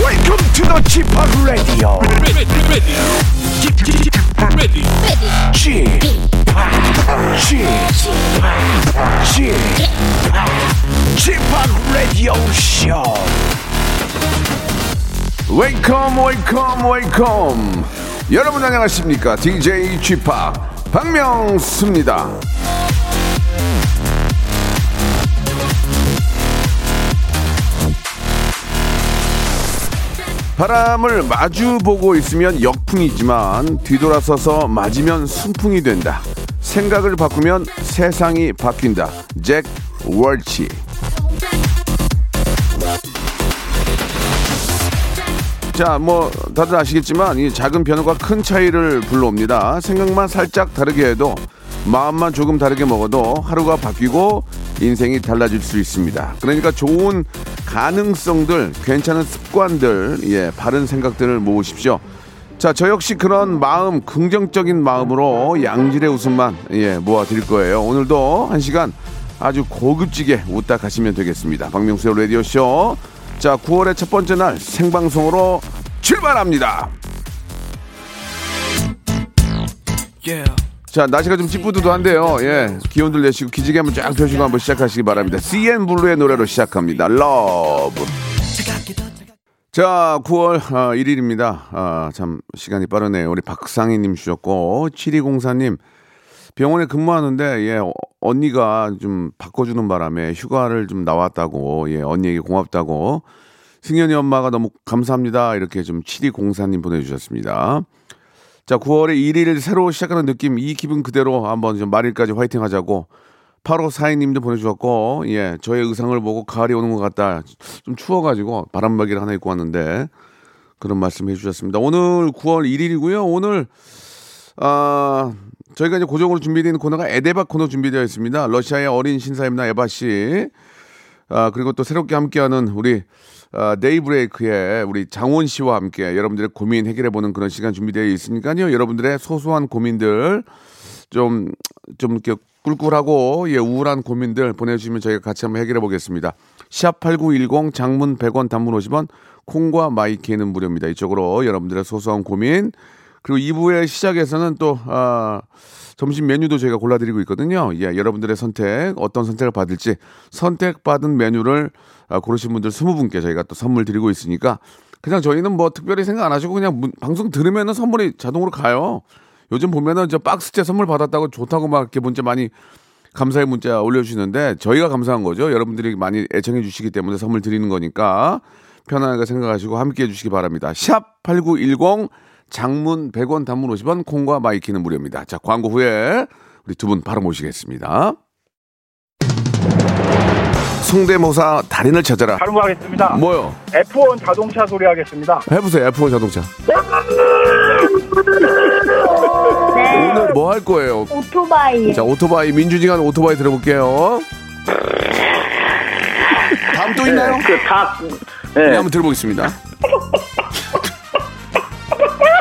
Welcome to the G-POP Radio. G-POP Radio Show. Welcome, welcome, welcome. 여러분 안녕하십니까? DJ G-POP 박명수입니다. 바람을 마주보고 있으면 역풍이지만 뒤돌아서서 맞으면 순풍이 된다. 생각을 바꾸면 세상이 바뀐다. 잭 월치. 자, 뭐 다들 아시겠지만 이 작은 변화가 큰 차이를 불러옵니다. 생각만 살짝 다르게 해도, 마음만 조금 다르게 먹어도 하루가 바뀌고 인생이 달라질 수 있습니다. 그러니까 좋은 가능성들, 괜찮은 습관들, 예, 바른 생각들을 모으십시오. 자, 저 역시 그런 마음, 긍정적인 마음으로 양질의 웃음만, 예, 모아드릴 거예요. 오늘도 한 시간 아주 고급지게 웃다 가시면 되겠습니다. 박명수의 라디오쇼. 자, 9월의 첫 번째 날 생방송으로 출발합니다. Yeah. 자, 날씨가 좀 찌뿌드도한데요. 예, 기온들 내시고 기지개 한번 쫙 펴시고 한번 시작하시기 바랍니다. CN 블루의 노래로 시작합니다. 러브. 자, 9월 1일입니다. 아, 참 시간이 빠르네요. 우리 박상희님 주셨고 7204님. 병원에 근무하는데, 예, 언니가 좀 바꿔주는 바람에 휴가를 좀 나왔다고, 예, 언니에게 고맙다고. 승현이 엄마가 너무 감사합니다. 이렇게 좀 7204님 보내주셨습니다. 자, 9월에 1일 새로 시작하는 느낌, 이 기분 그대로 한번 좀 말일까지 화이팅 하자고 8542님도 보내주셨고, 예, 저의 의상을 보고 가을이 오는 것 같다. 좀 추워가지고 바람막이를 하나 입고 왔는데 그런 말씀 해주셨습니다. 오늘 9월 1일이고요. 오늘 저희가 이제 고정으로 준비된 코너가 에데바 코너 준비되어 있습니다. 러시아의 어린 신사입니다. 에바씨. 그리고 또 새롭게 함께하는 우리 데이브레이크의 우리 장원 씨와 함께 여러분들의 고민 해결해보는 그런 시간 준비되어 있으니까요. 여러분들의 소소한 고민들, 좀 이렇게 꿀꿀하고, 예, 우울한 고민들 보내주시면 저희가 같이 한번 해결해보겠습니다. 샵8910 장문 100원 단문 50원, 콩과 마이키는 무료입니다. 이쪽으로 여러분들의 소소한 고민, 그리고 2부의 시작에서는 또 점심 메뉴도 저희가 골라드리고 있거든요. 예, 여러분들의 선택, 어떤 선택을 받을지, 선택받은 메뉴를 고르신 분들 20분께 저희가 또 선물 드리고 있으니까, 그냥 저희는 뭐 특별히 생각 안 하시고 그냥 방송 들으면 선물이 자동으로 가요. 요즘 보면은 저 박스째 선물 받았다고 좋다고 막 이렇게 문자 많이, 감사의 문자 올려주시는데, 저희가 감사한 거죠. 여러분들이 많이 애청해 주시기 때문에 선물 드리는 거니까 편안하게 생각하시고 함께해 주시기 바랍니다. 샵 8910 장문 100원, 단문 50원, 콩과 마이키는 무료입니다. 자, 광고 후에 우리 두 분 바로 모시겠습니다. 성대모사 달인을 찾아라. 다른 거 하겠습니다. 뭐요? F1 자동차 소리 하겠습니다. 해보세요, F1 자동차. 네. 오늘 뭐 할 거예요? 오토바이. 자, 오토바이. 민준이가 하는 오토바이 들어볼게요. 다음 또 있나요? 그 닭. 네. 네, 한번 들어보겠습니다.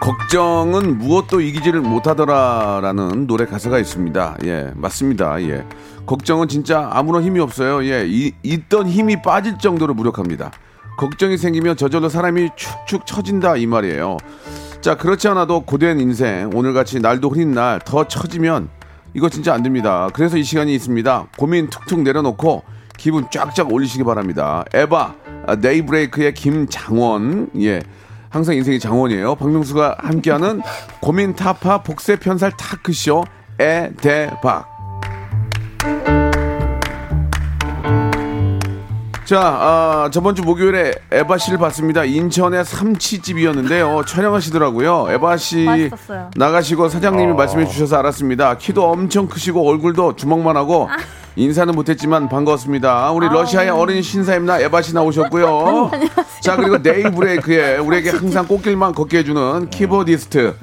걱정은 무엇도 이기지를 못하더라라는 노래 가사가 있습니다. 예, 맞습니다. 예, 걱정은 진짜 아무런 힘이 없어요. 예, 있던 힘이 빠질 정도로 무력합니다. 걱정이 생기면 저절로 사람이 축축 처진다 이 말이에요. 자, 그렇지 않아도 고된 인생, 오늘같이 날도 흐린 날 더 처지면 이거 진짜 안 됩니다. 그래서 이 시간이 있습니다. 고민 툭툭 내려놓고 기분 쫙쫙 올리시기 바랍니다. 에바 데이브레이크의 김장원, 예, 항상 인생이 장원이에요. 박명수가 함께하는 고민 타파 복세 편살 타크쇼 에대박. 자, 저번 주 목요일에 에바 씨를 봤습니다. 인천의 삼치집이었는데요. 촬영하시더라고요. 에바 씨 맛있었어요. 나가시고 사장님이 말씀해 주셔서 알았습니다. 키도 엄청 크시고 얼굴도 주먹만 하고. 아. 인사는 못했지만 반가웠습니다. 우리 러시아의 어린 신사임나 에바 씨 나오셨고요. 자, 그리고 네이브레이크에 우리에게 항상 꽃길만 걷게 해주는 키보디스트,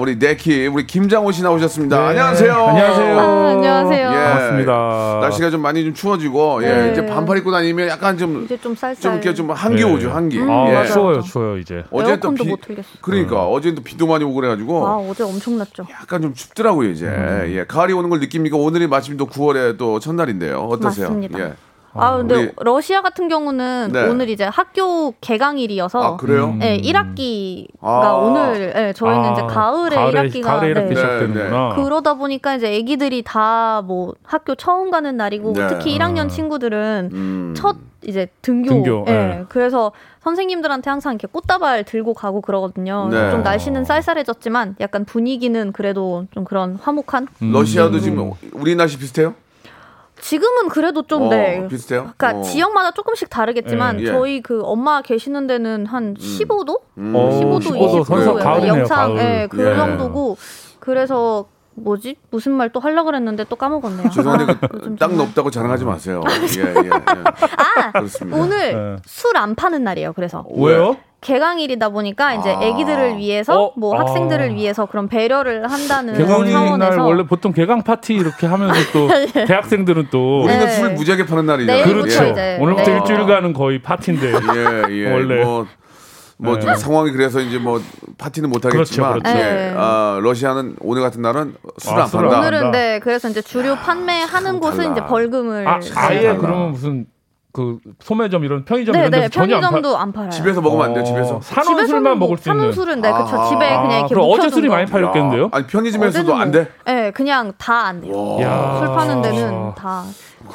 우리 네키, 우리 김장호 씨 나오셨습니다. 네. 안녕하세요. 안녕하세요. 안녕하세요. 예. 반갑습니다. 날씨가 좀 많이 좀 추워지고, 네. 예, 이제 반팔 입고 다니면 약간 좀 이제 좀 쌀쌀, 좀 이렇게 좀 한기, 네, 오죠, 한기. 예. 추워요 이제. 어제 또 비, 그러니까 어제도 비도 많이 오고 그래가지고. 아, 어제 엄청났죠. 약간 좀 춥더라고요 이제. 예, 가을이 오는 걸 느낍니까? 오늘이 마침 또 9월에 또 첫날인데요. 어떠세요? 맞습니다. 예. 아, 근데 우리, 러시아 같은 경우는, 네, 오늘 이제 학교 개강일이어서. 아, 그래요? 네, 1학기가 오늘. 네, 저희는 이제 가을에 1학기가. 가을에 1학기, 네, 시작되는구나. 네, 네. 그러다 보니까 이제 애기들이 다 뭐 학교 처음 가는 날이고, 네, 특히 1학년 친구들은 첫 이제 등교. 예. 네. 그래서 선생님들한테 항상 이렇게 꽃다발 들고 가고 그러거든요. 네. 좀 날씨는 쌀쌀해졌지만 약간 분위기는 그래도 좀 그런 화목한. 러시아도 지금 우리 날씨 비슷해요? 지금은 그래도 좀, 네, 비슷해요. 그러니까 지역마다 조금씩 다르겠지만, 예, 저희 그 엄마 계시는 데는 한 15도, 15도, 20도예요. 영상, 예, 그, 예, 정도고. 그래서 뭐지? 무슨 말 또 하려고 그랬는데 또 까먹었네요. 죄송한데 그 땅 높다고 자랑하지 마세요. 예, 예, 예. 아, 그렇습니다. 오늘, 예, 술 안 파는 날이에요. 그래서 왜요? 개강일이다 보니까 이제 아기들을 위해서, 뭐 학생들을 위해서 그런 배려를 한다는 차원에서. 개강일 원래 보통 개강 파티 이렇게 하면서 또 대학생들은 또 우리는, 네, 술 무지하게 파는 날이잖아요. 그렇죠. 이제 오늘부터, 네, 일주일간은 거의 파티인데. 예, 예. 원래 뭐 좀, 네, 상황이 그래서 이제 뭐 파티는 못 하겠지만, 그렇죠, 그렇죠. 예. 아, 러시아는 오늘 같은 날은 술 안 판다. 오늘은, 네, 그래서 이제 주류 판매하는 곳은 이제 벌금을. 아예 그러면 무슨 그 소매점 이런 편의점, 네, 이런 데서, 네, 전혀 편의점도 안 팔아요. 집에서 먹으면 안 돼요. 집에서 산원술만 먹을 수 있는. 산원술은, 네, 그렇죠. 집에 그냥 이렇게 묵혀둔. 어제 술이 많이 팔렸겠는데요? 아니, 편의점에서도 뭐, 안 돼? 네, 그냥 다 안 돼요. 술 파는 데는 다.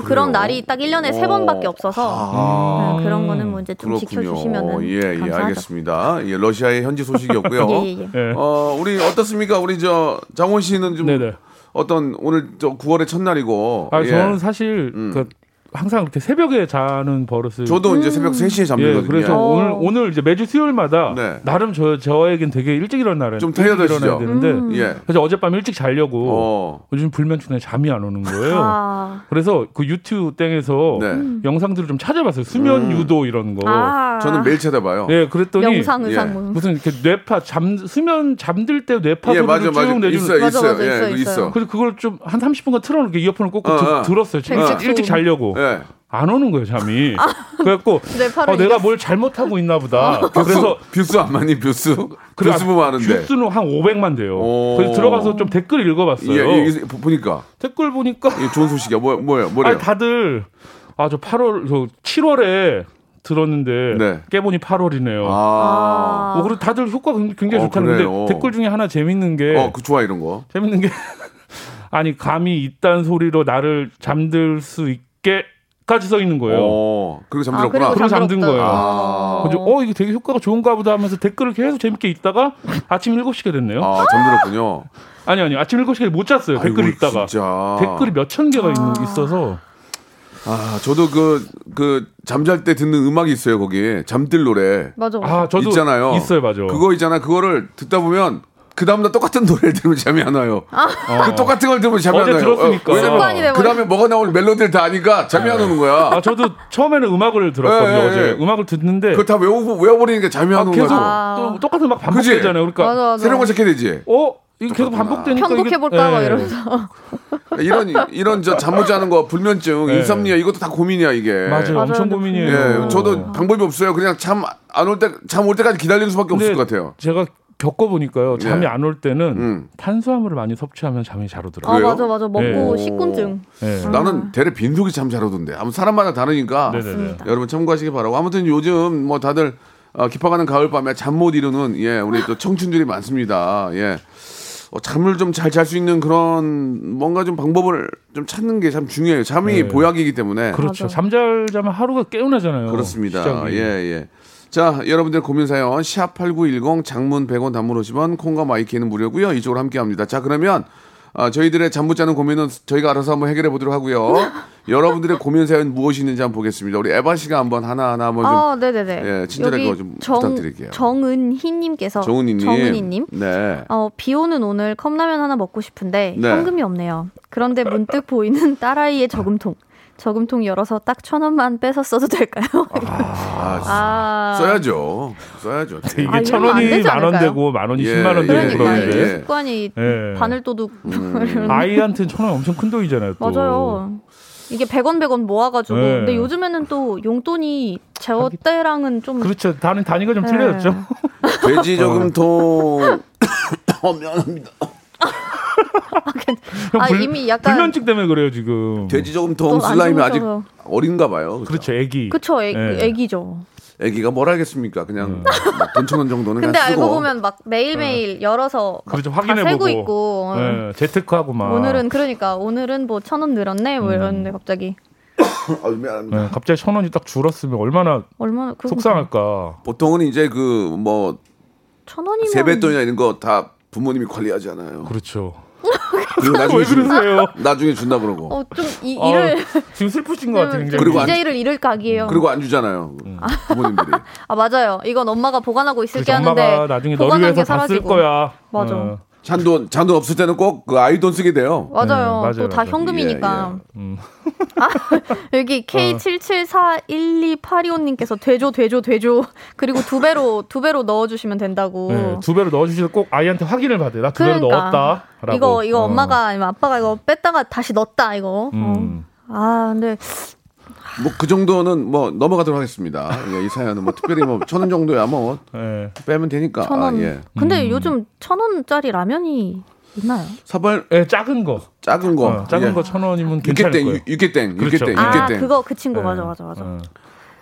그런 날이 딱 1년에 3번밖에 없어서. 네, 그런 거는 뭐 이제 좀 지켜주시면은. 예, 예, 알겠습니다. 예, 러시아의 현지 소식이었고요. 예, 예, 예. 우리 어떻습니까? 우리 저 장원 씨는 좀, 네네, 어떤 오늘 저 9월의 첫날이고. 아, 예. 저는 사실 그 항상 이렇게 새벽에 자는 버릇을. 저도 이제 새벽 3시에 잠들거든요. 예, 그래서 오늘 이제 매주 수요일마다, 네, 나름 저에겐 되게 일찍 일어나요. 좀 일어나야 되는데. 예. 그래서 어젯밤 일찍 자려고. 요즘 불면증에 잠이 안 오는 거예요. 그래서 그 유튜브 땡에서, 네, 영상들을 좀 찾아봤어요. 수면 유도 이런 거. 저는 매일 찾아봐요. 예, 그랬더니 영상을, 예, 무슨 이렇게 뇌파 수면 잠들 때 뇌파 소리를 쭉 내주는. 있어요. 그래서 그걸 좀 한 30분간 틀어놓고 이어폰을 꽂고 들었어요. 일찍 자려고. 네. 안 오는 거예요, 잠이. 그래갖고 내가 뭘 잘못하고 있나 보다. 그래서 뷰스 안 많이 뷰스 보면 아는데. 뷰스는 한 500만 돼요. 그래서 들어가서 좀 댓글 읽어봤어요. 예, 예, 댓글 보니까 예, 좋은 소식이야. 뭐래요? 아니, 다들 저 7월에 들었는데, 네, 깨보니 8월이네요. 그리고 다들 효과가 굉장히 좋다는데. 댓글 중에 하나 재밌는 게. 그 좋아 이런 거. 재밌는 게 아니, 감히 이딴 소리로 나를 잠들 수 있게 까지 써 있는 거예요. 그리고 잠들었구나. 그리고 잠든 거예요. 그래서 이게 되게 효과가 좋은가 보다 하면서 댓글을 계속 재밌게 읽다가 아침 7시가 됐네요. 잠들었군요. 아니 아침 7시까지 못 잤어요. 댓글 읽다가. 진짜. 댓글이 몇천 개가 있어서. 저도 그 잠잘 때 듣는 음악이 있어요. 거기 잠들 노래. 맞아. 저도 있잖아요. 있어요, 맞아. 그거 있잖아. 그거를 듣다 보면. 그 다음날 똑같은 노래를 들으면 잠이 안 와요. 그 똑같은 걸 들으면 잠이 안 와요. 들었으니까. 왜냐면 그 다음에 뭐가 나올 멜로디를 다 아니까 잠이 안 오는 거야. 저도 처음에는 음악을 들었거든요. 어제 음악을 듣는데 그걸 다 외워버리니까 잠이 안 오는 거야. 계속 또 똑같은 음악 반복되잖아요. 그러니까 맞아. 새로운 걸 찾게 되지. 이거 계속 반복되니까 편곡해볼까 막 이러면서. 이런 잠 못 자는 거, 불면증, 인삼니아, 이것도 다 고민이야 이게. 맞아요. 엄청 고민이에요. 저도 방법이 없어요. 그냥 잠 안 올 때, 잠 올 때까지 기다리는 수밖에 없을 것 같아요. 제가 겪어보니까요. 잠이, 예, 안 올 때는 탄수화물을 많이 섭취하면 잠이 잘 오더라고요. 맞아. 먹고, 네, 식곤증. 네. 나는 대래 빈속이 잠 잘 오던데. 아무 사람마다 다르니까. 네네네. 여러분 참고하시기 바라고. 아무튼 요즘 뭐 다들 깊어가는 가을밤에 잠 못 이루는 예 우리 또 청춘들이 많습니다. 예. 잠을 좀 잘 잘 수 있는 그런 뭔가 좀 방법을 좀 찾는 게 참 중요해요. 잠이 네. 보약이기 때문에. 그렇죠. 잠 잘 자면 하루가 깨어나잖아요. 그렇습니다. 예예. 예. 자, 여러분들 고민 사연 샵 8910 장문 100원 단문 50원 콩과 마이키는 무료고요. 이쪽으로 함께합니다. 자, 그러면 저희들의 잠 못 자는 고민은 저희가 알아서 한번 해결해 보도록 하고요. 여러분들의 고민 사연 무엇이 있는지 한번 보겠습니다. 우리 에바 씨가 한번 하나하나 한번 좀 네네네. 예, 친절하게 좀 부탁드릴게요. 정은희님께서 정은희님, 네. 비 오는 오늘 컵라면 하나 먹고 싶은데 네. 현금이 없네요. 그런데 문득 보이는 딸아이의 저금통 열어서 딱 1,000원만 빼서 써도 될까요? 써야죠. 이게 1,000원이 만원 되고 만원이 10만원 되고 그러는데 습관이 바늘 도둑 아이한테는 1,000원 엄청 큰 돈이잖아요. 또. 맞아요. 이게 100원 모아가지고 근데 요즘에는 또 용돈이 저 때랑은 좀 그렇죠. 단위가 좀 틀려졌죠. 돼지 저금통 미안합니다. 형 이미 약간 불면증 때문에 그래요 지금. 돼지 저금통 슬라임이 아직 어린가 봐요. 그렇죠, 애기. 그렇죠, 애기죠. 애기가 뭘 알겠습니까? 그냥 돈 1,000원 정도는. 근데 알고 보면 막 매일매일 열어서 그렇죠, 확인해 보고 세고 있고. 재테크하고 막. 오늘은 뭐 1,000원 늘었네 뭐 이러는데 갑자기. 아, 미안합니다. 갑자기 1,000원이 딱 줄었으면 얼마나 속상할까. 보통은 이제 그 뭐 1,000원이면 세뱃돈이나 이런 거 다 부모님이 관리하지 않아요. 그렇죠. 그리고 나중에 그러세요? 나중에 준다 그러고. 좀 일을 지금 슬프신 것 같은데. 그리고 DJ를 잃을 각이에요. 그리고 안 주잖아요. 부모님들이. 아 맞아요. 이건 엄마가 보관하고 있을게 하는데. 엄마가 나중에 너를 위해서 다 쓸 거야. 맞아. 잔돈 없을 때는 꼭 그 아이 돈 쓰게 돼요. 맞아요. 또 다 현금이니까. 예, 예. 여기 K77412825님께서 되죠. 그리고 두 배로 넣어주시면 된다고. 네, 두 배로 넣어주시면 꼭 아이한테 확인을 받아요. 나 두 배로 넣었다라고. 이거 엄마가 아니면 아빠가 이거 뺐다가 다시 넣었다 이거. 근데. 뭐 그 정도는 뭐 넘어가도록 하겠습니다. 예, 이 사연은 뭐 특별히 뭐 1,000원 정도야 뭐 빼면 되니까. 1,000원. 예. 근데 요즘 1,000원짜리 라면이 있나요? 사발 작은 거. 작은 거 1,000원이면 괜찮을 거예요. 육개땡. 그거 그 친구 맞아.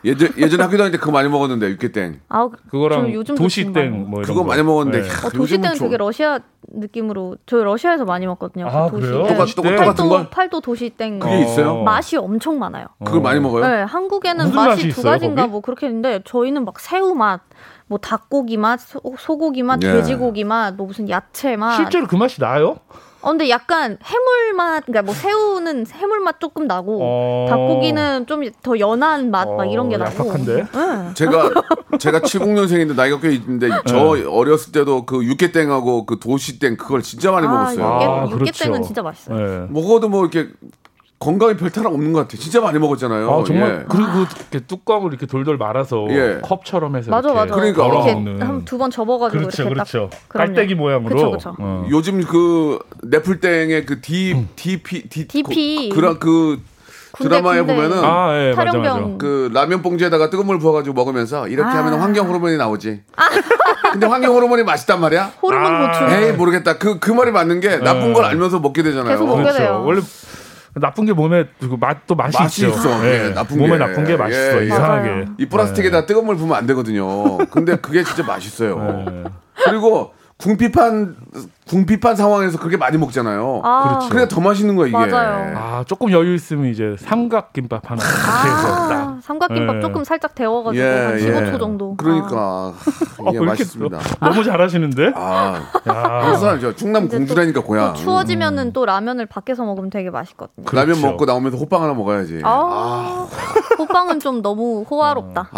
예전 학교 다닐 때 그거 많이 먹었는데 육개땡. 그거랑 도시땡 뭐 이런 그거 많이 먹었는데. 도시땡 되게 러시아 느낌으로 저 러시아에서 많이 먹거든요. 그래요? 똑같은 걸? 팔도 도시땡. 그게 있어요? 맛이 엄청 많아요. 그걸 많이 먹어요? 네, 한국에는 맛이 두 가지인가 거기? 뭐 그렇게 했는데 저희는 막 새우 맛, 뭐 닭고기 맛, 소고기 맛, 돼지고기 맛, 뭐 무슨 야채 맛. 실제로 그 맛이 나요? 근데 약간 해물 맛, 그러니까 뭐 새우는 해물 맛 조금 나고 닭고기는 좀 더 연한 맛 막 이런 게 나고. 약한데? 네. 제가 70년생인데 나이가 꽤 있는데 저 어렸을 때도 그 육개땡하고 그 도시땡 그걸 진짜 많이 먹었어요. 육개땡은 그렇죠. 진짜 맛있어요. 네. 먹어도 뭐 이렇게 건강에 별 타락 없는 것 같아요. 진짜 많이 먹었잖아요. 정말. 그리고 이렇게 뚜껑을 이렇게 돌돌 말아서 컵처럼 해서 맞아. 그러니까 이렇게 한두 번 접어가지고 그렇죠. 딱 깔때기 모양으로. 그렇죠. 요즘 그 네플땡의 그 DP 그런 그 드라마에 보면은 탈영병 그 라면 봉지에다가 뜨거운 물 부어가지고 먹으면서 이렇게 하면 환경 호르몬이 나오지. 근데 환경 호르몬이 맛있단 말이야? 호르몬 보충. 에이 모르겠다. 그 말이 맞는 게 나쁜 걸 알면서 먹게 되잖아요. 계속 먹게 돼요. 원래 나쁜 게 몸에 또 맛이 있어. 몸에 나쁜 게 맛있어. 이상하게. 이 플라스틱에다 뜨거운 물 부으면 안 되거든요. 근데 그게 진짜 맛있어요. 그리고 궁핍한 상황에서 그렇게 많이 먹잖아요. 그렇죠. 그래야 더 맛있는 거야 이게. 맞아요. 조금 여유 있으면 이제 삼각김밥 하나 해서 삼각김밥 조금 살짝 데워가지고 한 15초 정도. 그러니까 이게 맛있습니다. 너무 잘하시는데. 항상 저 충남 공주라니까 고향. 추워지면은 또 라면을 밖에서 먹으면 되게 맛있거든요. 그렇죠. 라면 먹고 나오면서 호빵 하나 먹어야지. 호빵은 좀 너무 호화롭다.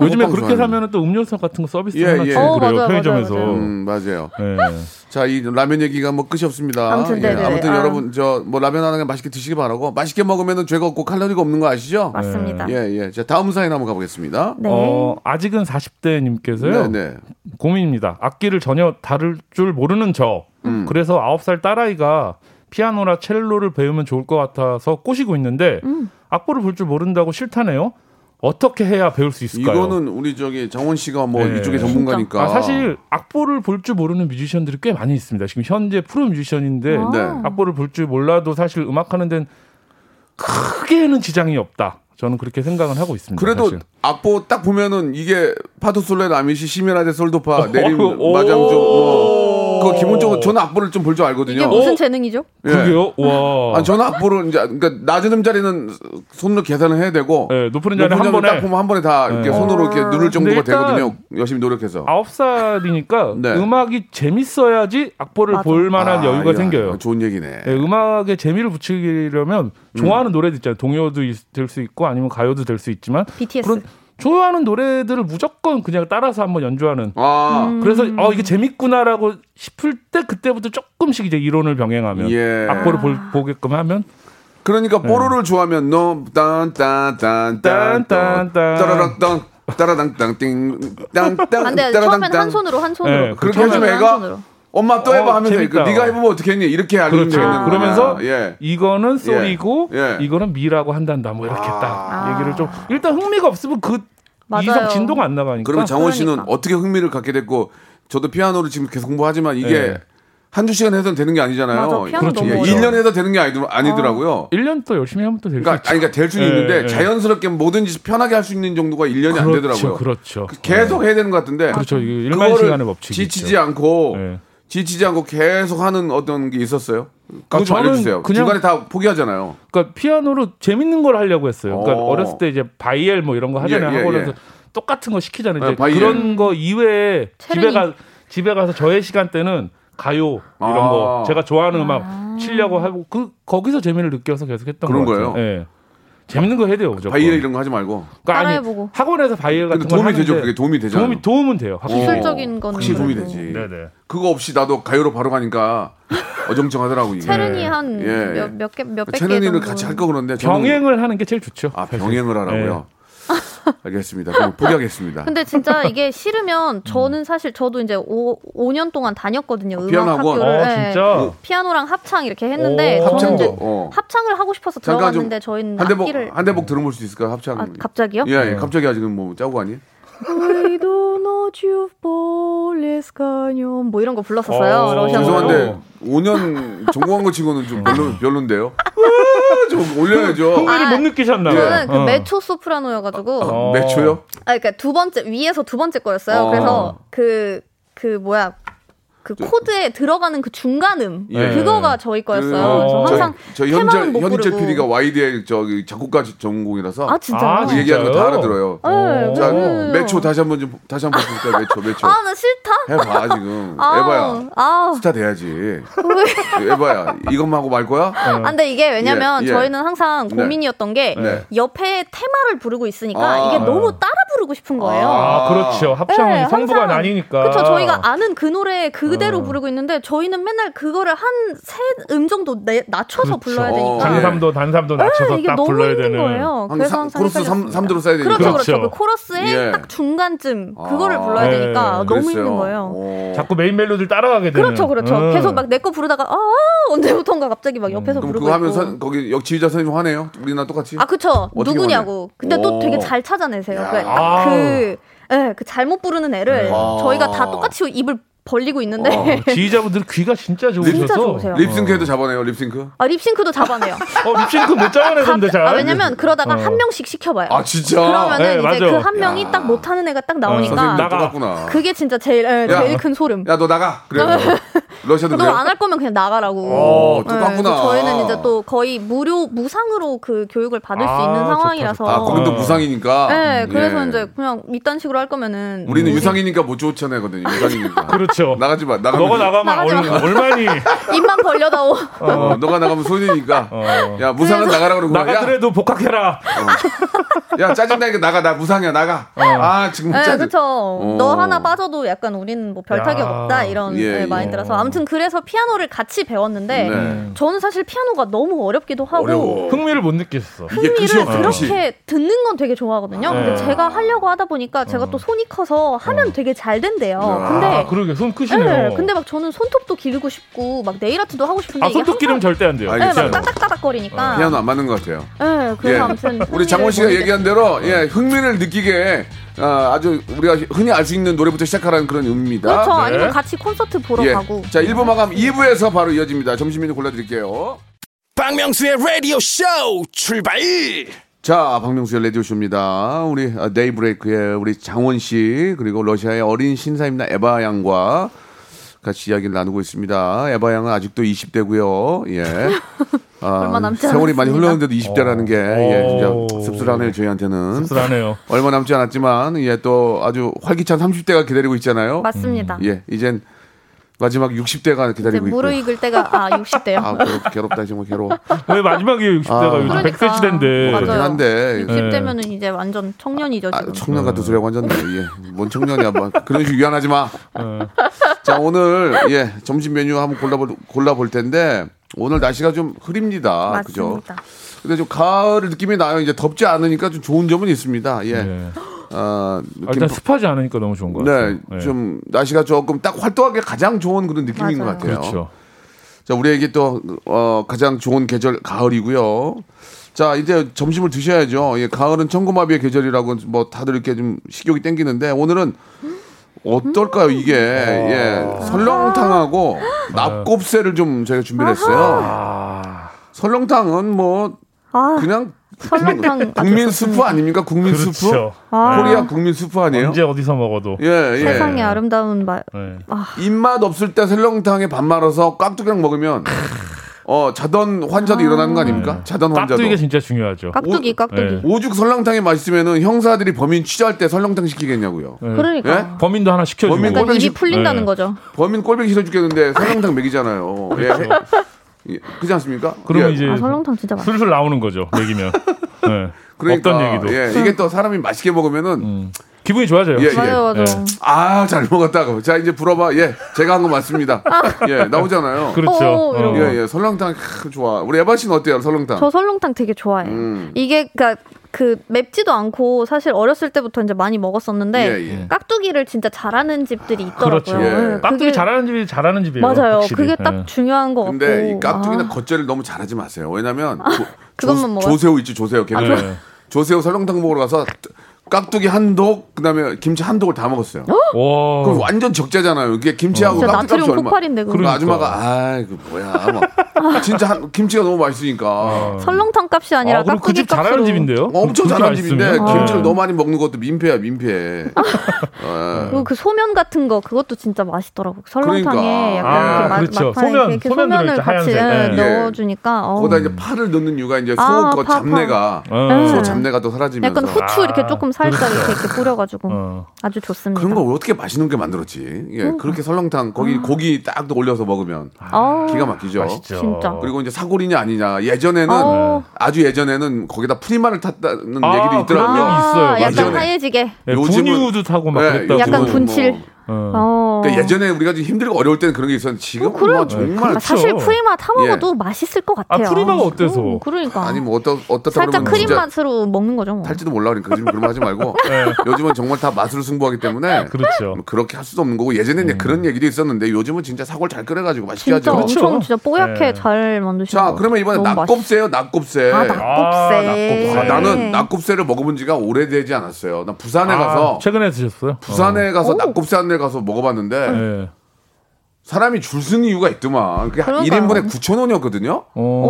요즘에 그렇게 사면은 또 음료수 같은 거 서비스 하나 주고 그래요 편의점에서. 맞아요. 자, 이 라면 얘기가 뭐 끝이 없습니다. 아무튼 여러분 저 뭐 라면 하나 맛있게 드시기 바라고 맛있게 먹으면은 죄가 없고 칼로리가 없는 거 아시죠? 맞습니다. 예. 자, 다음 사연 한번 가보겠습니다. 네. 아직은 40대님께서요. 네. 고민입니다. 악기를 전혀 다룰 줄 모르는 저. 그래서 9살 딸아이가 피아노나 첼로를 배우면 좋을 것 같아서 꼬시고 있는데 악보를 볼 줄 모른다고 싫다네요. 어떻게 해야 배울 수 있을까요? 이거는 우리 저기 정원 씨가 뭐 이쪽의 전문가니까. 사실 악보를 볼 줄 모르는 뮤지션들이 꽤 많이 있습니다. 지금 현재 프로 뮤지션인데 악보를 볼 줄 몰라도 사실 음악하는 데는 크게는 지장이 없다. 저는 그렇게 생각을 하고 있습니다. 그래도 사실. 악보 딱 보면은 이게 파토솔레 라미시 시메라데 솔도파 내림 마장조 뭐 그거 기본적으로 저는 악보를 좀 볼 줄 알거든요. 이게 무슨 재능이죠? 예. 그게요? 와. 아니, 저는 악보를 이제 그러니까 낮은 음자리는 손으로 계산을 해야 되고 네, 높은 음자리는 한 번에 딱 보면 한 번에 다 이렇게 네. 손으로 이렇게 누를 정도가 되거든요. 열심히 노력해서. 9살이니까 네. 음악이 재밌어야지 악보를 볼 만한 여유가 생겨요. 좋은 얘기네. 네, 음악에 재미를 붙이려면 좋아하는 노래도 있잖아요. 동요도 될 수 있고 아니면 가요도 될 수 있지만 BTS. 그런 좋아하는 노래들을 무조건 그냥 따라서 한번 연주하는. 그래서 이게 재밌구나라고 싶을 때 그때부터 조금씩 이제 이론을 병행하면 예. 악보를 보게끔 하면. 그러니까 뽀로를 좋아하면 너 딴딴딴딴딴 따라락땅 따라당땅 띵땅땅. 안돼 처음엔 한 손으로. 네, 그렇게 해주면 애가. 엄마 또 해봐 하면서 네가 해보면 어떻게 했니 이렇게 알려주는 거예요. 그렇죠. 그러면서 이거는 소리고 이거는 미라고 한단다 뭐 이렇게 딱 얘기를 좀 일단 흥미가 없으면 그 이성 진도가 안 나가니까. 그러면 장원 씨는 어떻게 흥미를 갖게 됐고 저도 피아노를 지금 계속 공부하지만 이게 한두 시간 해서는 되는 게 아니잖아요. 맞아, 피아노 그렇죠. 너무 1년 해서 되는 게 아니더라고요. 1년 또 열심히 하면 또 될 수 있죠. 그러니까 될 수는 있는데 자연스럽게 뭐든지 편하게 할 수 있는 정도가 1년이 안 되더라고요. 그렇죠. 계속 해야 되는 것 같은데 그렇죠. 일만 시간의 법칙 지치지 않고 지치지 않고 계속 하는 어떤 게 있었어요? 그 좀 알려주세요. 중간에 다 포기하잖아요. 그러니까 피아노로 재밌는 걸 하려고 했어요. 그러니까 어렸을 때 이제 바이엘 뭐 이런 거 하잖아요. 학원에서 똑같은 거 시키잖아요. 이제 그런 거 이외에 체르니. 집에 가서 저의 시간 때는 가요 이런 거 제가 좋아하는 음악 치려고 하고 거기서 재미를 느껴서 계속 했던 거 같아요. 그런 거예요? 네. 재밌는 거 해야 돼요. 무조건. 바이엘 이런 거 하지 말고. 그러니까 따라해보고. 학원에서 바이엘 같은 거 도움이 되죠. 그게 도움이 되죠. 도움은 돼요. 기술적인 건 확실히 도움이 되지. 네네. 그거 없이 나도 가요로 바로 가니까 어정쩡하더라고. 체르니 한 몇 개 정도. 체르니를 같이 할 거 그런데 병행을 하는 게 제일 좋죠. 병행을 하라고요. 알겠습니다. 그럼 포기하겠습니다. 근데 진짜 이게 싫으면 저는 사실 저도 이제 5년 동안 다녔거든요. 음악 학교를. 피아노랑 합창 이렇게 했는데 저는 이제 합창을 하고 싶어서 들어갔는데 저희는 한 대목 들어볼 수 있을까요? 합창. 갑자기요? 예. 갑자기 아직은 뭐 짜고 아니에요? 뭐 이런 거 불렀었어요. 죄송한데 5년 전공한 거 치고는 좀 별론데요. 좀 올려야죠. 흥미를 못 느끼셨나요? 저는 그 메초 소프라노여가지고. 메초요? 아, 그러니까 두 번째 위에서 두 번째 거였어요. 그래서 코드에 들어가는 그 중간음 그거가 저희 거였어요. 그래서 항상 저희 현재 PD가 YD의 저기 작곡가 전공이라서 그 얘기하는 거 다 알아들어요. 자, 매초 다시 한번 볼까요? 매초. 아, 나 싫다. 해봐 지금. 에바야. 스타 돼야지. 에바야. 이것만 하고 말 거야? 근데 이게 왜냐면 저희는 항상 고민이었던 게 옆에 테마를 부르고 있으니까 이게 너무 따라 부르고 싶은 거예요. 그렇죠. 합창 성부가 나뉘니까. 그렇죠. 저희가 아는 그 노래 그대로 부르고 있는데 저희는 맨날 그거를 한 세 음정도 낮춰서 불러야 되니까 단삼도 낮춰서 딱 불러야 되는 거예요. 그래서 코러스 3도로 써야 되니까 그렇죠. 그 코러스의 딱 중간쯤 그거를 불러야 되니까 너무 힘든 거예요. 자꾸 메인 멜로디를 따라가게 되는. 그렇죠. 계속 막 내 거 부르다가 언제부턴가 갑자기 막 옆에서 부르고 그럼 그거 하면 거기 역 지휘자 선생님 화내요? 우리나 똑같이? 그렇죠. 누구냐고. 근데 또 되게 잘 찾아내세요. 그 잘못 부르는 애를 저희가 다 똑같이 입을 벌리고 있는데 지휘자분들 귀가 진짜 좋으셔서 립싱크도 잡아내요. 립싱크? 립싱크도 잡아내요. 립싱크 못 잡아내던데 잘. 왜냐면 그러다가 한 명씩 시켜봐요. 진짜? 그러면은 이제 그 한 명이 딱 못하는 애가 딱 나오니까 선생님 똑같구나. 그게 진짜 제일 큰 소름. 야, 너 나가. 그래. 러시아도 너 안 할 거면 그냥 나가라고. 똑같구나. 저희는 이제 또 거의 무상으로 그 교육을 받을 수 있는 상황이라서. 거긴 또 무상이니까. 그래서 이제 그냥 이딴 식으로 할 거면은 우리는 유상이니까 못 쫓아내거든요. 유상이니까. 그렇죠. 나가지 마. 너가 나가면 얼마니? 입만 벌려다오. 너가 나가면 손이니까. 야, 무상은 나가라 그러고. 나가더라도 복학해라. 야, 짜증나니까 나가. 나 무상이야. 나가. 지금 짜증. 그렇죠. 너 하나 빠져도 약간 우리는 뭐 별 타격 없다 이런 마인드라서. 아무튼 그래서 피아노를 같이 배웠는데 저는 사실 피아노가 너무 어렵기도 하고 흥미를 못 느꼈어. 흥미를 그렇게 듣는 건 되게 좋아하거든요. 근데 제가 하려고 하다 보니까 제가 또 손이 커서 하면 되게 잘 된대요. 근데 그러게 손 크시네요. 근데 막 저는 손톱도 기르고 싶고 막 네일 아트도 하고 싶은데 이게 손톱 기르면 절대 안 돼요. 막 따닥따닥거리니까 피아노 안 맞는 것 같아요. 그래서 아무튼 우리 장원 씨가 얘기한 대로 흥미를 느끼게 아주 우리가 흔히 알 수 있는 노래부터 시작하라는 그런 의미입니다. 그렇죠. 아니면 같이 콘서트 보러 가고. 자, 1부 마감 2부에서 바로 이어집니다. 점심 메뉴 골라드릴게요. 박명수의 라디오 쇼 출발. 자, 박명수의 라디오쇼입니다. 우리 데이브레이크의 우리 장원 씨, 그리고 러시아의 어린 신사입니다. 에바 양과 같이 이야기를 나누고 있습니다. 에바 양은 아직도 20대고요. 예. 얼마 남지 않았습니다. 세월이 많이 흘렀는데도 20대라는 게 예, 진짜 씁쓸하네요. 저희한테는. 씁쓸하네요. 얼마 남지 않았지만 예, 또 아주 활기찬 30대가 기다리고 있잖아요. 맞습니다. 예, 이젠 마지막 60대가 기다리고 있고. 무르익을 때가 60대요. 아, 괴롭다. 정말 괴로워. 왜 마지막에 60대가 요즘 100세 시대인데. 맞아요. 그렇긴 한데. 60대면은 이제 완전 청년이죠, 지금. 아, 청년 같은 소리하고 완전 예. 뭔 청년이야. 그런 식으로 위안하지 마. 자, 오늘 예, 점심 메뉴 한번 골라볼 텐데 오늘 날씨가 좀 흐립니다. 맞습니다. 그죠? 근데 좀 가을 느낌이 나요. 이제 덥지 않으니까 좀 좋은 점은 있습니다. 예. 네. 일단 습하지 않으니까 너무 좋은 것 같아요. 네, 좀 날씨가 조금 딱 활동하기 가장 좋은 그런 느낌인 맞아요. 것 같아요. 그렇죠. 자, 우리에게 또 가장 좋은 계절 가을이고요. 자, 이제 점심을 드셔야죠. 예, 가을은 천고마비의 계절이라고 뭐 다들 이렇게 좀 식욕이 땡기는데 오늘은 어떨까요? 이게 예, 설렁탕하고 납곱새를 좀 저희가 준비했어요. 설렁탕은 뭐 그냥 설렁탕 국민 스프 아닙니까? 국민 그렇죠. 스프? 아. 코리아 국민 스프 아니에요? 언제 어디서 먹어도. 예, 예. 세상에 아름다운 맛. 예. 아. 입맛 없을 때 설렁탕에 밥 말아서 깍두기랑 먹으면 자던 환자도 일어나는 거 아닙니까? 예. 자던 환자도. 깍두기가 진짜 중요하죠. 깍두기. 예. 오죽 설렁탕이 맛있으면은 형사들이 범인 취재할 때 설렁탕 시키겠냐고요. 예. 그러니까. 예? 범인도 하나 시켜주고. 그러니까 입이 풀린다는 예. 거죠. 범인 꼴뱅이 싫어 죽겠는데 설렁탕 먹이잖아요. 예. 예, 그렇지 않습니까? 그러면 예. 이제 설렁탕 진짜 맛있어. 술술 나오는 거죠. 얘기면. 네. 그러니까, 어떤 얘기도. 예, 이게 또 사람이 맛있게 먹으면은 기분이 좋아져요. 예, 맞아요. 예. 아, 잘 먹었다고. 자, 이제 불어봐. 예, 제가 한 거 맞습니다. 예, 나오잖아요. 그렇죠. 예, 예, 설렁탕 좋아. 우리 에바 씨는 어때요, 설렁탕? 저 설렁탕 되게 좋아해요. 이게 그러니까 그 맵지도 않고 사실 어렸을 때부터 이제 많이 먹었었는데 예, 예. 깍두기를 진짜 잘하는 집들이 있더라고요. 그렇죠. 예. 깍두기 잘하는 집이 잘하는 집이에요. 맞아요. 확실히. 그게 딱 예. 중요한 거 같고. 근데 이 깍두기나 겉절을 너무 잘하지 마세요. 왜냐면 그것만 먹어. 조새우 있지, 조새우. 걔는 조새우 설렁탕 먹으러 가서 깍두기 한 독, 그다음에 김치 한 독을 다 먹었어요. 그럼 완전 적자잖아요. 이게 김치하고 깍두기 나트륨 폭발인데 그럼 아줌마가 아이 그 뭐야 막 진짜 김치가 너무 맛있으니까 설렁탕 값이 아니라 깍두기 그 집 잘하는 집인데요. 엄청 잘하는 집인데 김치를 너무 많이 먹는 것도 민폐야. 그리고 그 소면 같은 거 그것도 진짜 맛있더라고. 설렁탕에 그러니까. 약간 그렇죠. 소면을 같이 넣어주니까. 거기다 이제 파를 넣는 이유가 이제 소 잡내가 또 사라지면서 약간 후추 이렇게 조금 살짝 이렇게 뿌려가지고 아주 좋습니다. 그런 걸 어떻게 맛있는 게 만들었지? 예, 그렇게 설렁탕 거기 고기 딱 올려서 먹으면 기가 막히죠. 맛있죠. 진짜. 그리고 이제 사골이냐 아니냐 예전에는 아주 예전에는 거기다 푸니마를 탔다는 얘기도 있더라고요. 있어요. 약간 하얘지게. 네, 분유도 타고 막 그랬다고. 약간 분칠. 그러니까 예전에 우리가 좀 힘들고 어려울 때는 그런 게 있었는데 지금 정말 그렇죠. 사실 푸리마 타먹어도 예. 맛있을 것 같아요. 아, 푸리마가 어때서? 그러니까 아니 뭐 어떻다 살짝 크림 맛으로 먹는 거죠. 뭐. 탈지도 몰라. 그러니까 요즘 그런 거 하지 말고 네. 요즘은 정말 다 맛으로 승부하기 때문에 그렇죠. 뭐 그렇게 할 수도 없는 거고 예전에는 그런 얘기도 있었는데 요즘은 진짜 사골 잘 끓여가지고 맛있게 하죠. 엄청 진짜 뽀얗게 네. 잘 만드시는 거. 자, 그러면 이번에 납곱새요. 납곱새. 납곱새. 나는 납곱새를 먹어본 지가 오래되지 않았어요. 나 부산에 가서 최근에 드셨어요? 부산에 가서 납곱새 한 데 가서 먹어봤는데 네. 사람이 줄 쓴 이유가 있더만. 그게 1인분에 9,000원이었거든요.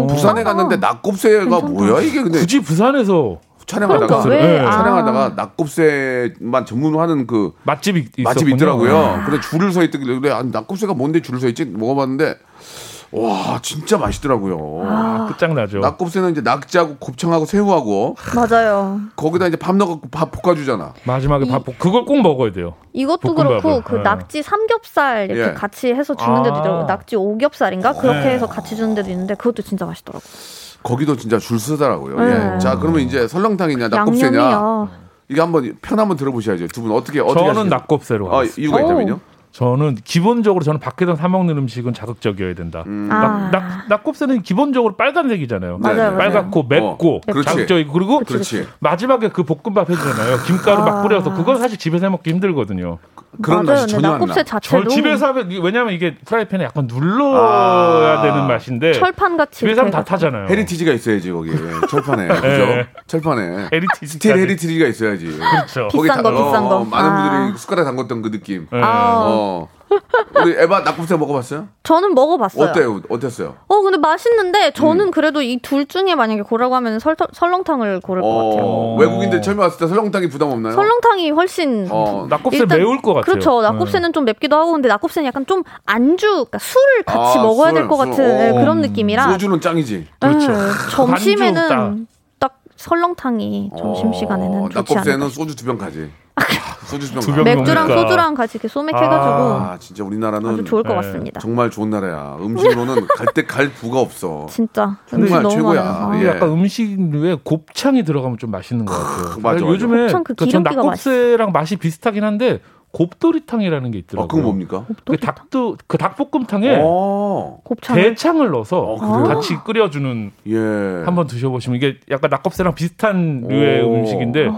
부산에 갔는데 낙곱새가 뭐야 이게. 근데 굳이 부산에서 촬영하다가 낙곱새만 전문화하는 그 맛집이 있더라고요. 근데 줄을 서 있더길래 그래, 낙곱새가 뭔데 줄을 서 있지 먹어봤는데 와 진짜 맛있더라고요. 끝장나죠. 낙곱새는 이제 낙지하고 곱창하고 새우하고 맞아요. 거기다 이제 밥 넣고 밥 볶아주잖아. 마지막에 그걸 꼭 먹어야 돼요. 이것도 볶음밥을. 그렇고 그 낙지 삼겹살 이렇게 예. 같이 해서 주는 데도 있더라고요. 낙지 오겹살인가 그렇게 해서 같이 주는 데도 있는데 그것도 진짜 맛있더라고요. 거기도 진짜 줄 서더라고요. 예. 자, 그러면 이제 설렁탕이냐 낙곱새냐 양념이요. 이게 한번 편 한번 들어보셔야죠. 두 분 어떻게 저는 낙곱새로 하겠습니다. 이유가 있다면요? 저는 기본적으로 밖에서 사 먹는 음식은 자극적이어야 된다. 낙곱새는 기본적으로 빨간색이잖아요. 맞아요, 빨갛고 맵고 자극적이고 그리고 그렇지. 마지막에 그 볶음밥 해주잖아요. 김가루 막 뿌려서 그건 사실 집에서 해 먹기 힘들거든요. 그런 맛이 전혀 안 나. 자체로. 집에서 하면 왜냐하면 이게 프라이팬에 약간 눌러야 되는 맛인데 철판 같이 집에서 하면 다 타잖아요. 헤리티지가 있어야지 거기 철판에. 그렇죠? 네. 철판에 스틸 헤리티지가 있어야지. 그렇죠. 비싼 거. 많은 분들이 숟가락 담궜던 그 느낌. 우리 에바 낙곱새 먹어봤어요? 저는 먹어봤어요. 어때요? 어땠어요? 근데 맛있는데 저는 그래도 이 둘 중에 만약에 고르라고 하면 설렁탕을 고를 것 같아요. 외국인들 처음에 왔을 때 설렁탕이 부담 없나요? 설렁탕이 훨씬 낙곱새 일단, 매울 것 같아요. 그렇죠. 낙곱새는 좀 맵기도 하고 근데 낙곱새는 약간 좀 안주, 그러니까 술을 같이 먹어야 될 것 같은 그런 느낌이라. 소주는 짱이지. 그렇죠. 점심에는 딱 설렁탕이 점심시간에는 좋지 않아요. 낙곱새는 소주 2병 가지. 소주 2병 맥주랑 먹으니까. 소주랑 같이 이렇게 소맥 해가지고. 진짜 우리나라는 아주 좋을 것 같습니다. 정말 좋은 나라야. 음식으로는 갈 때 갈 부가 없어. 진짜 정말 최고야. 예. 약간 음식류에 곱창이 들어가면 좀 맛있는 것 같아요. 맞아. 요즘에 전 낙곱새랑 맛이 비슷하긴 한데 곱도리탕이라는 게 있더라고요. 그건 뭡니까? 그 닭볶음탕에 대창을 넣어서 같이 끓여주는. 예. 한번 드셔보시면 이게 약간 낙곱새랑 비슷한 류의 음식인데.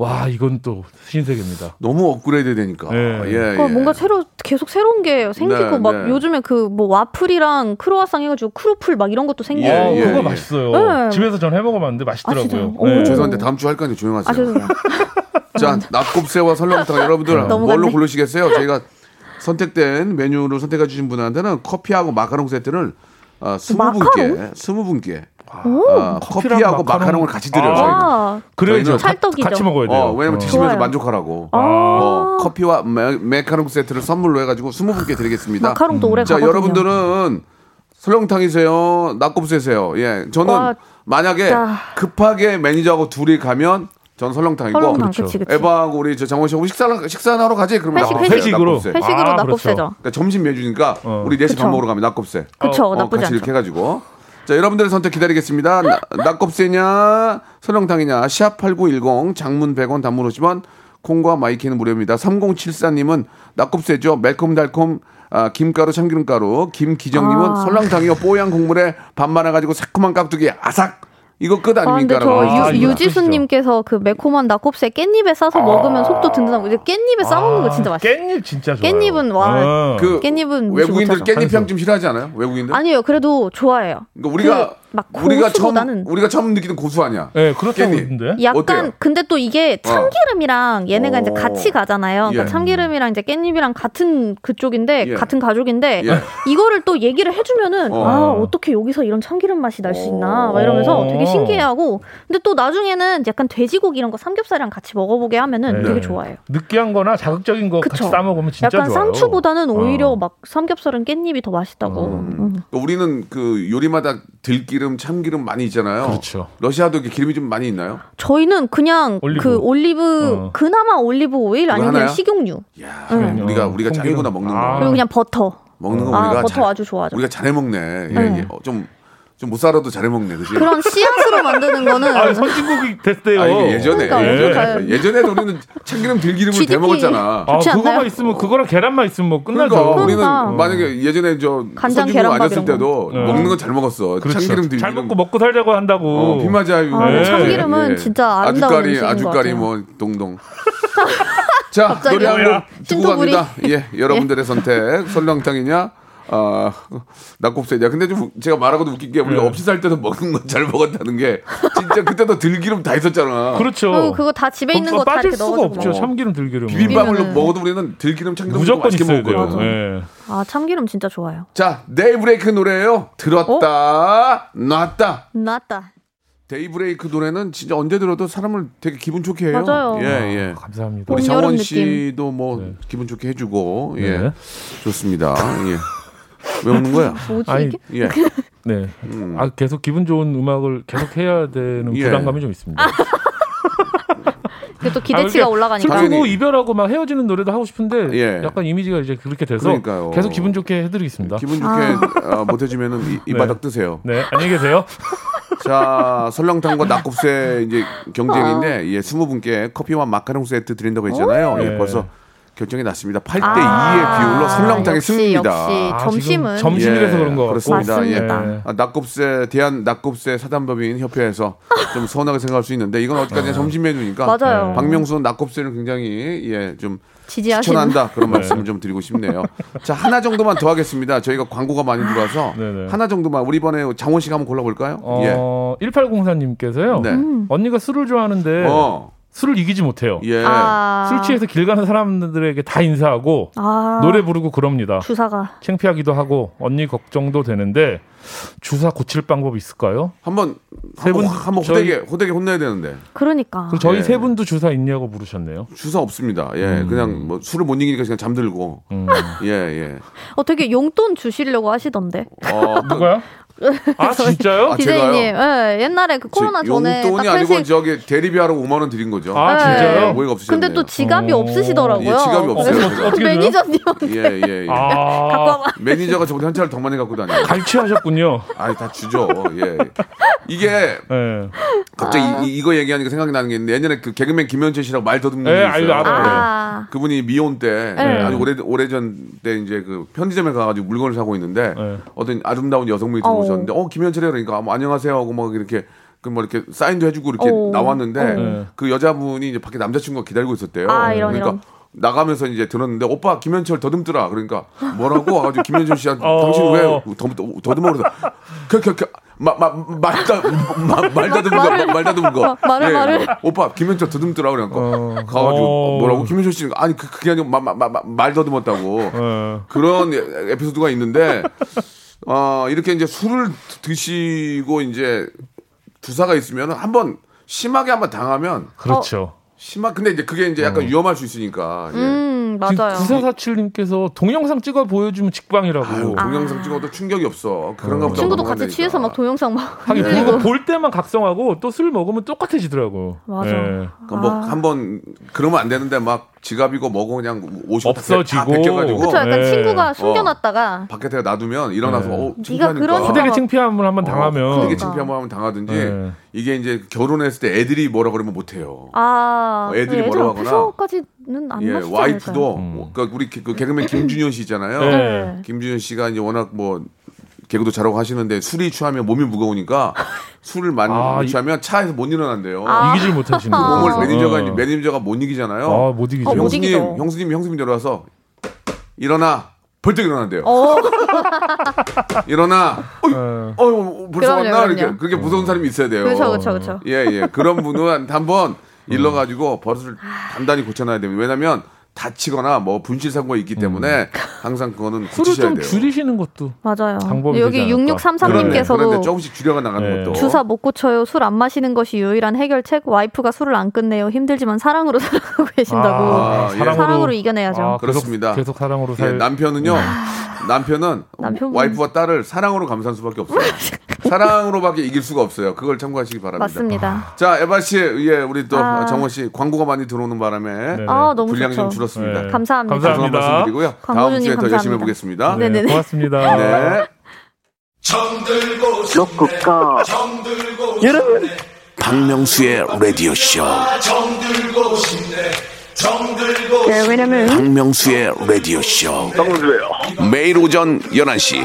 와, 이건 또 신세계입니다. 너무 업그레이드 되니까. 네. 예, 그러니까 예. 뭔가 계속 새로운 게 생기고. 네, 막 네. 요즘에 그 뭐 와플이랑 크로아상 해가지고 크로플 막 이런 것도 생기고. 예, 그거 예. 맛있어요. 네. 집에서 전 해먹어봤는데 맛있더라고요. 네. 죄송한데 다음 주 할 거니까 조용하세요. 죄송해요. 자, 낙곱새와 설렁탕 여러분들 뭘로 고르시겠어요? 저희가 선택된 메뉴를 선택해 주신 분한테는 커피하고 마카롱 세트를 20분께 커피하고 마카롱을 같이 드려요. 저희는. 그래요, 찰떡이죠. 같이 먹어야 돼요. 왜냐면 드시면서 만족하라고. 커피와 마카롱 세트를 선물로 해가지고 20분께 드리겠습니다. 마카롱도 오래 가거든요. 자, 여러분들은 설렁탕이세요, 낙곱새세요? 예, 저는 만약에 급하게 매니저하고 둘이 가면. 전 설렁탕이고. 그렇죠. 그치. 에바하고 우리 장원 씨하고 식사하러 가지? 그러면 회식으로 낙곱새죠. 그러니까 점심 메뉴니까 우리 4시 밥 먹으러 가면 낙곱새. 그렇죠. 나쁘지 않죠. 같이 이렇게 해가지고. 자, 여러분들의 선택 기다리겠습니다. 낙곱새냐 설렁탕이냐. #8910 장문 100원 단문 50원 콩과 마이키는 무료입니다. 3074님은 낙곱새죠. 매콤달콤 김가루 참기름가루. 김기정님은 설렁탕이요. 뽀얀 국물에 밥 말아가지고 새콤한 깍두기 아삭. 이거 끝 아닙니까? 근데 유지수님께서 그 매콤한 낙곱새 깻잎에 싸서 먹으면 속도 든든하고. 이제 깻잎에 싸먹는 거 진짜 맛있어요. 깻잎 진짜 좋아요. 깻잎은 그 깻잎은 외국인들 깻잎 향 좀 싫어하지 않아요? 외국인들? 아니요, 그래도 좋아해요. 그러니까 우리가 처음 느끼는 고수 아니야? 네, 그렇다고 했는데. 약간 어때요? 근데 또 이게 참기름이랑 얘네가 이제 같이 가잖아요. 그러니까 참기름이랑 이제 깻잎이랑 같은 그쪽인데 같은 가족인데 이거를 또 얘기를 해주면은 어떻게 여기서 이런 참기름 맛이 날 수 있나 막 이러면서 되게 신기해하고. 근데 또 나중에는 약간 돼지고기 이런 거 삼겹살이랑 같이 먹어보게 하면은 되게 좋아해요. 느끼한거나 자극적인 거 같이 싸 먹으면 진짜 약간 좋아요. 약간 상추보다는 오히려 막 삼겹살은 깻잎이 더 맛있다고. 우리는 그 요리마다 들기 참기름 많이 있잖아요. 그렇죠. 러시아도 이렇게 기름이 좀 많이 있나요? 저희는 그냥 그나마 올리브 오일 아니면 그냥 식용유. 야, 우리가 짱이구나 먹는 거. 그리고 그냥 버터. 먹는 거 우리가 버터 아주 좋아하죠. 우리가 잘해 먹네. 좀 못 살아도 잘해 먹네, 그치? 그런 씨앗으로 만드는 거는. 선진국이 됐대요. 예전에. 그러니까 예전에도 우리는 참기름, 들기름을 대먹었잖아. 그거만 있으면, 그거랑 계란만 있으면 뭐 끝나죠. 그러니까 우리는 만약에 예전에 선진국 맞았을 때도 먹는 건 잘 먹었어. 그렇죠. 참기름, 들기름. 잘 먹고 살자고 한다고. 피마자유. 참기름은 진짜 아름다운 음식인 것 같아요. 아주까리 뭐, 동동. 자, 노래 한 곡 듣고 갑니다. 예, 여러분들의 선택. 설렁탕이냐? 낙곱새냐. 근데 좀 제가 말하고도 웃긴 게 우리가 없이 살 때도 먹는 건 잘 먹었다는 게 진짜 그때도 들기름 다 있었잖아. 그렇죠. 그거 다 집에 있는 거 다 이렇게 넣어서 빠질 수가 없죠. 참기름 들기름. 비빔밥을 먹어도 우리는 들기름 참기름 무조건 맛있게 먹거든. 네. 참기름 진짜 좋아요. 자, 데이브레이크 노래예요. 들었다 놨다. 데이브레이크 노래는 진짜 언제 들어도 사람을 되게 기분 좋게 해요. 맞아요. 예. 감사합니다. 우리 정원 씨도 뭐 기분 좋게 해주고. 예. 네. 좋습니다. 예. 왜 웃는 거야? 아니, 예. 네. 계속 기분 좋은 음악을 계속 해야 되는 부담감이 좀 있습니다. 또 기대치가 올라가니까. 슬프고 이별하고 막 헤어지는 노래도 하고 싶은데 약간 이미지가 이제 그렇게 돼서. 그러니까요. 계속 기분 좋게 해드리겠습니다. 기분 좋게 못 해주면은 이 바닥 뜨세요. 네, 안녕히 계세요. 자, 설렁탕과 낙곱새 이제 경쟁인데 20분께 커피와 마카롱 세트 드린다고 했잖아요. 예, 벌써. 결정이 났습니다. 8대 2의 비율로 설렁탕의 승리입니다. 역시 점심이라서 그런 거 같습니다. 예. 낙곱새 대한 낙곱새 사단법인 협회에서 좀 서운하게 생각할 수 있는데 이건 어디까지나 점심 메뉴니까. 맞아요. 박명수는 낙곱새를 굉장히 좀 추천한다 그런 말씀을 좀 드리고 싶네요. 자, 하나 정도만 더 하겠습니다. 저희가 광고가 많이 들어와서 하나 정도만 우리 이번에 장원 씨가 한번 골라볼까요? 1804님께서요. 네. 언니가 술을 좋아하는데 술을 이기지 못해요. 예. 아. 술 취해서 길 가는 사람들에게 다 인사하고 아. 노래 부르고 그럽니다. 주사가 창피하기도 하고 언니 걱정도 되는데 주사 고칠 방법 있을까요? 한번 호되게 혼내야 되는데. 그러니까. 저희 예. 세 분도 주사 있냐고 물으셨네요. 주사 없습니다. 예, 그냥 뭐 술을 못 이기니까 그냥 잠들고. 예, 예. 되게 용돈 주시려고 하시던데. 누가요? 아 진짜요? DJ님, 아, 예, 옛날에 그 코로나 전에 용돈이 아니고 저기 대리비하러 5만 원 드린 거죠. 아 진짜요? 모이가 없으셨네요. 근데 또 지갑이 없으시더라고요. 예, 지갑이 없어요. 매니저님. 예예. 아 매니저가 저보다 한 차를 더 많이 갖고 다녀요. 갈취하셨군요. 아 다 주죠. 예. 이게 예. 갑자기 아. 이거 얘기하니까 생각이 나는 게 있는데 옛날에 그 개그맨 김현철 씨라고 말 더듬는 분이 있어요. 아. 그분이 미혼 때 예. 아주 오래전 때 이제 그 편의점에 가가지고 물건을 사고 있는데 예. 어떤 아름다운 여성분이 들어오셨. 근데 김현철이 그러니까 뭐, 안녕하세요 하고 막 이렇게 그뭐 이렇게 사인도 해주고 이렇게 나왔는데 그 여자분이 이제 밖에 남자친구가 기다리고 있었대요. 아, 이런. 나가면서 이제 들었는데 오빠 김현철 더듬더라. 그러니까 뭐라고 와가지고 김현철 씨한테 당신 왜 더듬어 그러다. 말다듬은 거. 오빠 김현철 더듬더라 그러니까 가가지고 뭐라고 김현철 씨는 아니 그게 아니고 말 더듬었다고 그런 에피소드가 있는데. 이렇게 이제 술을 드시고 이제 주사가 있으면 한번 심하게 한번 당하면 그렇죠. 근데 이제 그게 이제 약간 위험할 수 있으니까. 맞아요. 9447님께서 동영상 찍어 보여주면 직방이라고. 아유, 동영상 찍어도 충격이 없어. 그런가 보다. 친구도 같이 한다니까. 취해서 막 동영상 막. 하긴 그거 볼 때만 각성하고 또 술 먹으면 똑같아지더라고. 맞아. 예. 한번 그러면 안 되는데 막 지갑이고 뭐고 그냥 50 없어지고. 그렇죠. 약간 예. 친구가 숨겨놨다가 밖에다가 놔두면 일어나서 예. 네가 그런. 호되게 창피함을 한번 당하면. 호되게 창피함을 한번 당하든지 예. 이게 이제 결혼했을 때 애들이 뭐라 그러면 못해요. 아. 애들이 뭐라 하거나. 안 예, 와이프도 그러니까 우리 그 개그맨 김준현 씨 있잖아요. 네. 김준현 씨가 이제 워낙 뭐 개그도 잘하고 하시는데 술이 취하면 몸이 무거우니까 술을 많이 취하면 차에서 못 일어난대요. 이기질 못하시는. 몸을 매니저가 못 이기잖아요. 아, 못 이기죠. 형수님이 들어와서 일어나. 벌떡 일어난대요. 일어나. 벌써 왔나? 이렇게 그게 무서운 사람이 있어야 돼요. 그렇죠. 예. 그런 분은 한번 일러가지고 버릇을 단단히 고쳐놔야 됩니다. 왜냐면 다치거나 뭐 분실사고가 있기 때문에 항상 그거는 고치셔야 돼요. 술을 좀 줄이시는 것도 맞아요. 여기 6633님께서도 그런데 조금씩 줄여가 나가는 것도 주사 못 고쳐요. 술 안 마시는 것이 유일한 해결책. 와이프가 술을 안 끝내요. 힘들지만 사랑으로 살고 계신다고. 사랑으로 이겨내야죠. 그렇습니다. 계속 사랑으로 살. 예, 남편은 와이프와 딸을 사랑으로 감싸는 수밖에 없어요. 사랑으로밖에 이길 수가 없어요. 그걸 참고하시기 바랍니다. 맞습니다. 자, 에바 씨, 예, 우리 또 정원 씨 광고가 많이 들어오는 바람에 너무 분량이 좋죠. 좀 줄었습니다. 네. 감사합니다. 죄송한 말씀드리고요. 다음 주에 더 열심히 해보겠습니다. 네네. 고맙습니다. 네. 정들고 여러분, 박명수의 라디오 쇼. 네, 왜냐면 박명수의 라디오 쇼. 매일 오전 11시.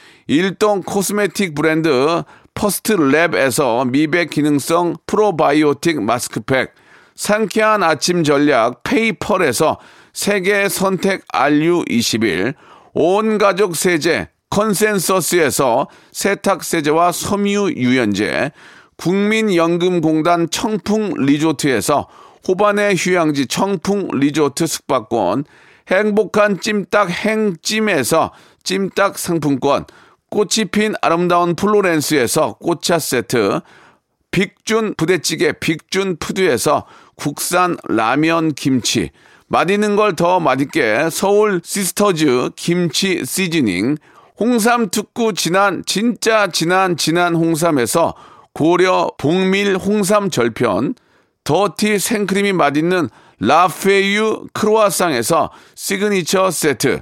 일동 코스메틱 브랜드 퍼스트랩에서 미백 기능성 프로바이오틱 마스크팩, 상쾌한 아침 전략 페이펄에서 세계 선택 RU21, 온 가족 세제 컨센서스에서 세탁세제와 섬유유연제, 국민연금공단 청풍리조트에서 호반의 휴양지 청풍리조트 숙박권, 행복한 찜닭 행찜에서 찜닭 상품권, 꽃이 핀 아름다운 플로렌스에서 꽃차 세트, 빅준 부대찌개 빅준 푸드에서 국산 라면 김치, 맛있는 걸 더 맛있게 서울 시스터즈 김치 시즈닝, 홍삼 특구 진한 진짜 진한 홍삼에서 고려 복밀 홍삼 절편, 더티 생크림이 맛있는 라페유 크로아상에서 시그니처 세트,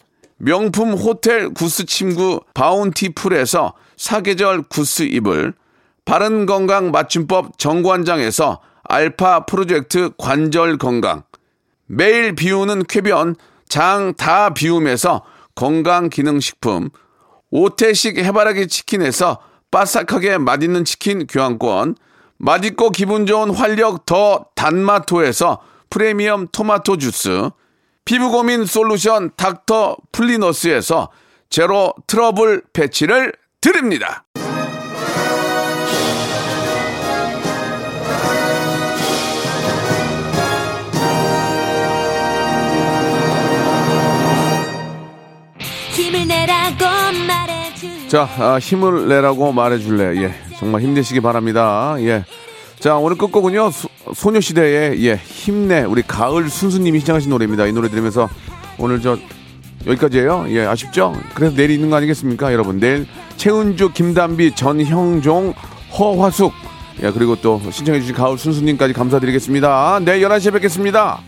명품 호텔 구스 침구 바운티풀에서 사계절 구스 이불, 바른 건강 맞춤법 정관장에서 알파 프로젝트 관절 건강, 매일 비우는 쾌변 장 다 비움에서 건강 기능식품, 오테식 해바라기 치킨에서 바삭하게 맛있는 치킨 교환권, 맛있고 기분 좋은 활력 더 단마토에서 프리미엄 토마토 주스, 피부 고민 솔루션 닥터 플리너스에서 제로 트러블 패치를 드립니다. 힘을 내라고 말해줄래. 자, 힘을 내라고 말해줄래. 예, 정말 힘내시기 바랍니다. 예. 자, 오늘 끝곡은요, 소녀시대의 예, 힘내, 우리 가을 순수님이 시청하신 노래입니다. 이 노래 들으면서 오늘 저 여기까지예요. 예, 아쉽죠? 그래서 내일 있는 거 아니겠습니까, 여러분? 내일 최은주, 김단비, 전형종, 허화숙, 예, 그리고 또 신청해주신 가을 순수님까지 감사드리겠습니다. 내일 11시에 뵙겠습니다.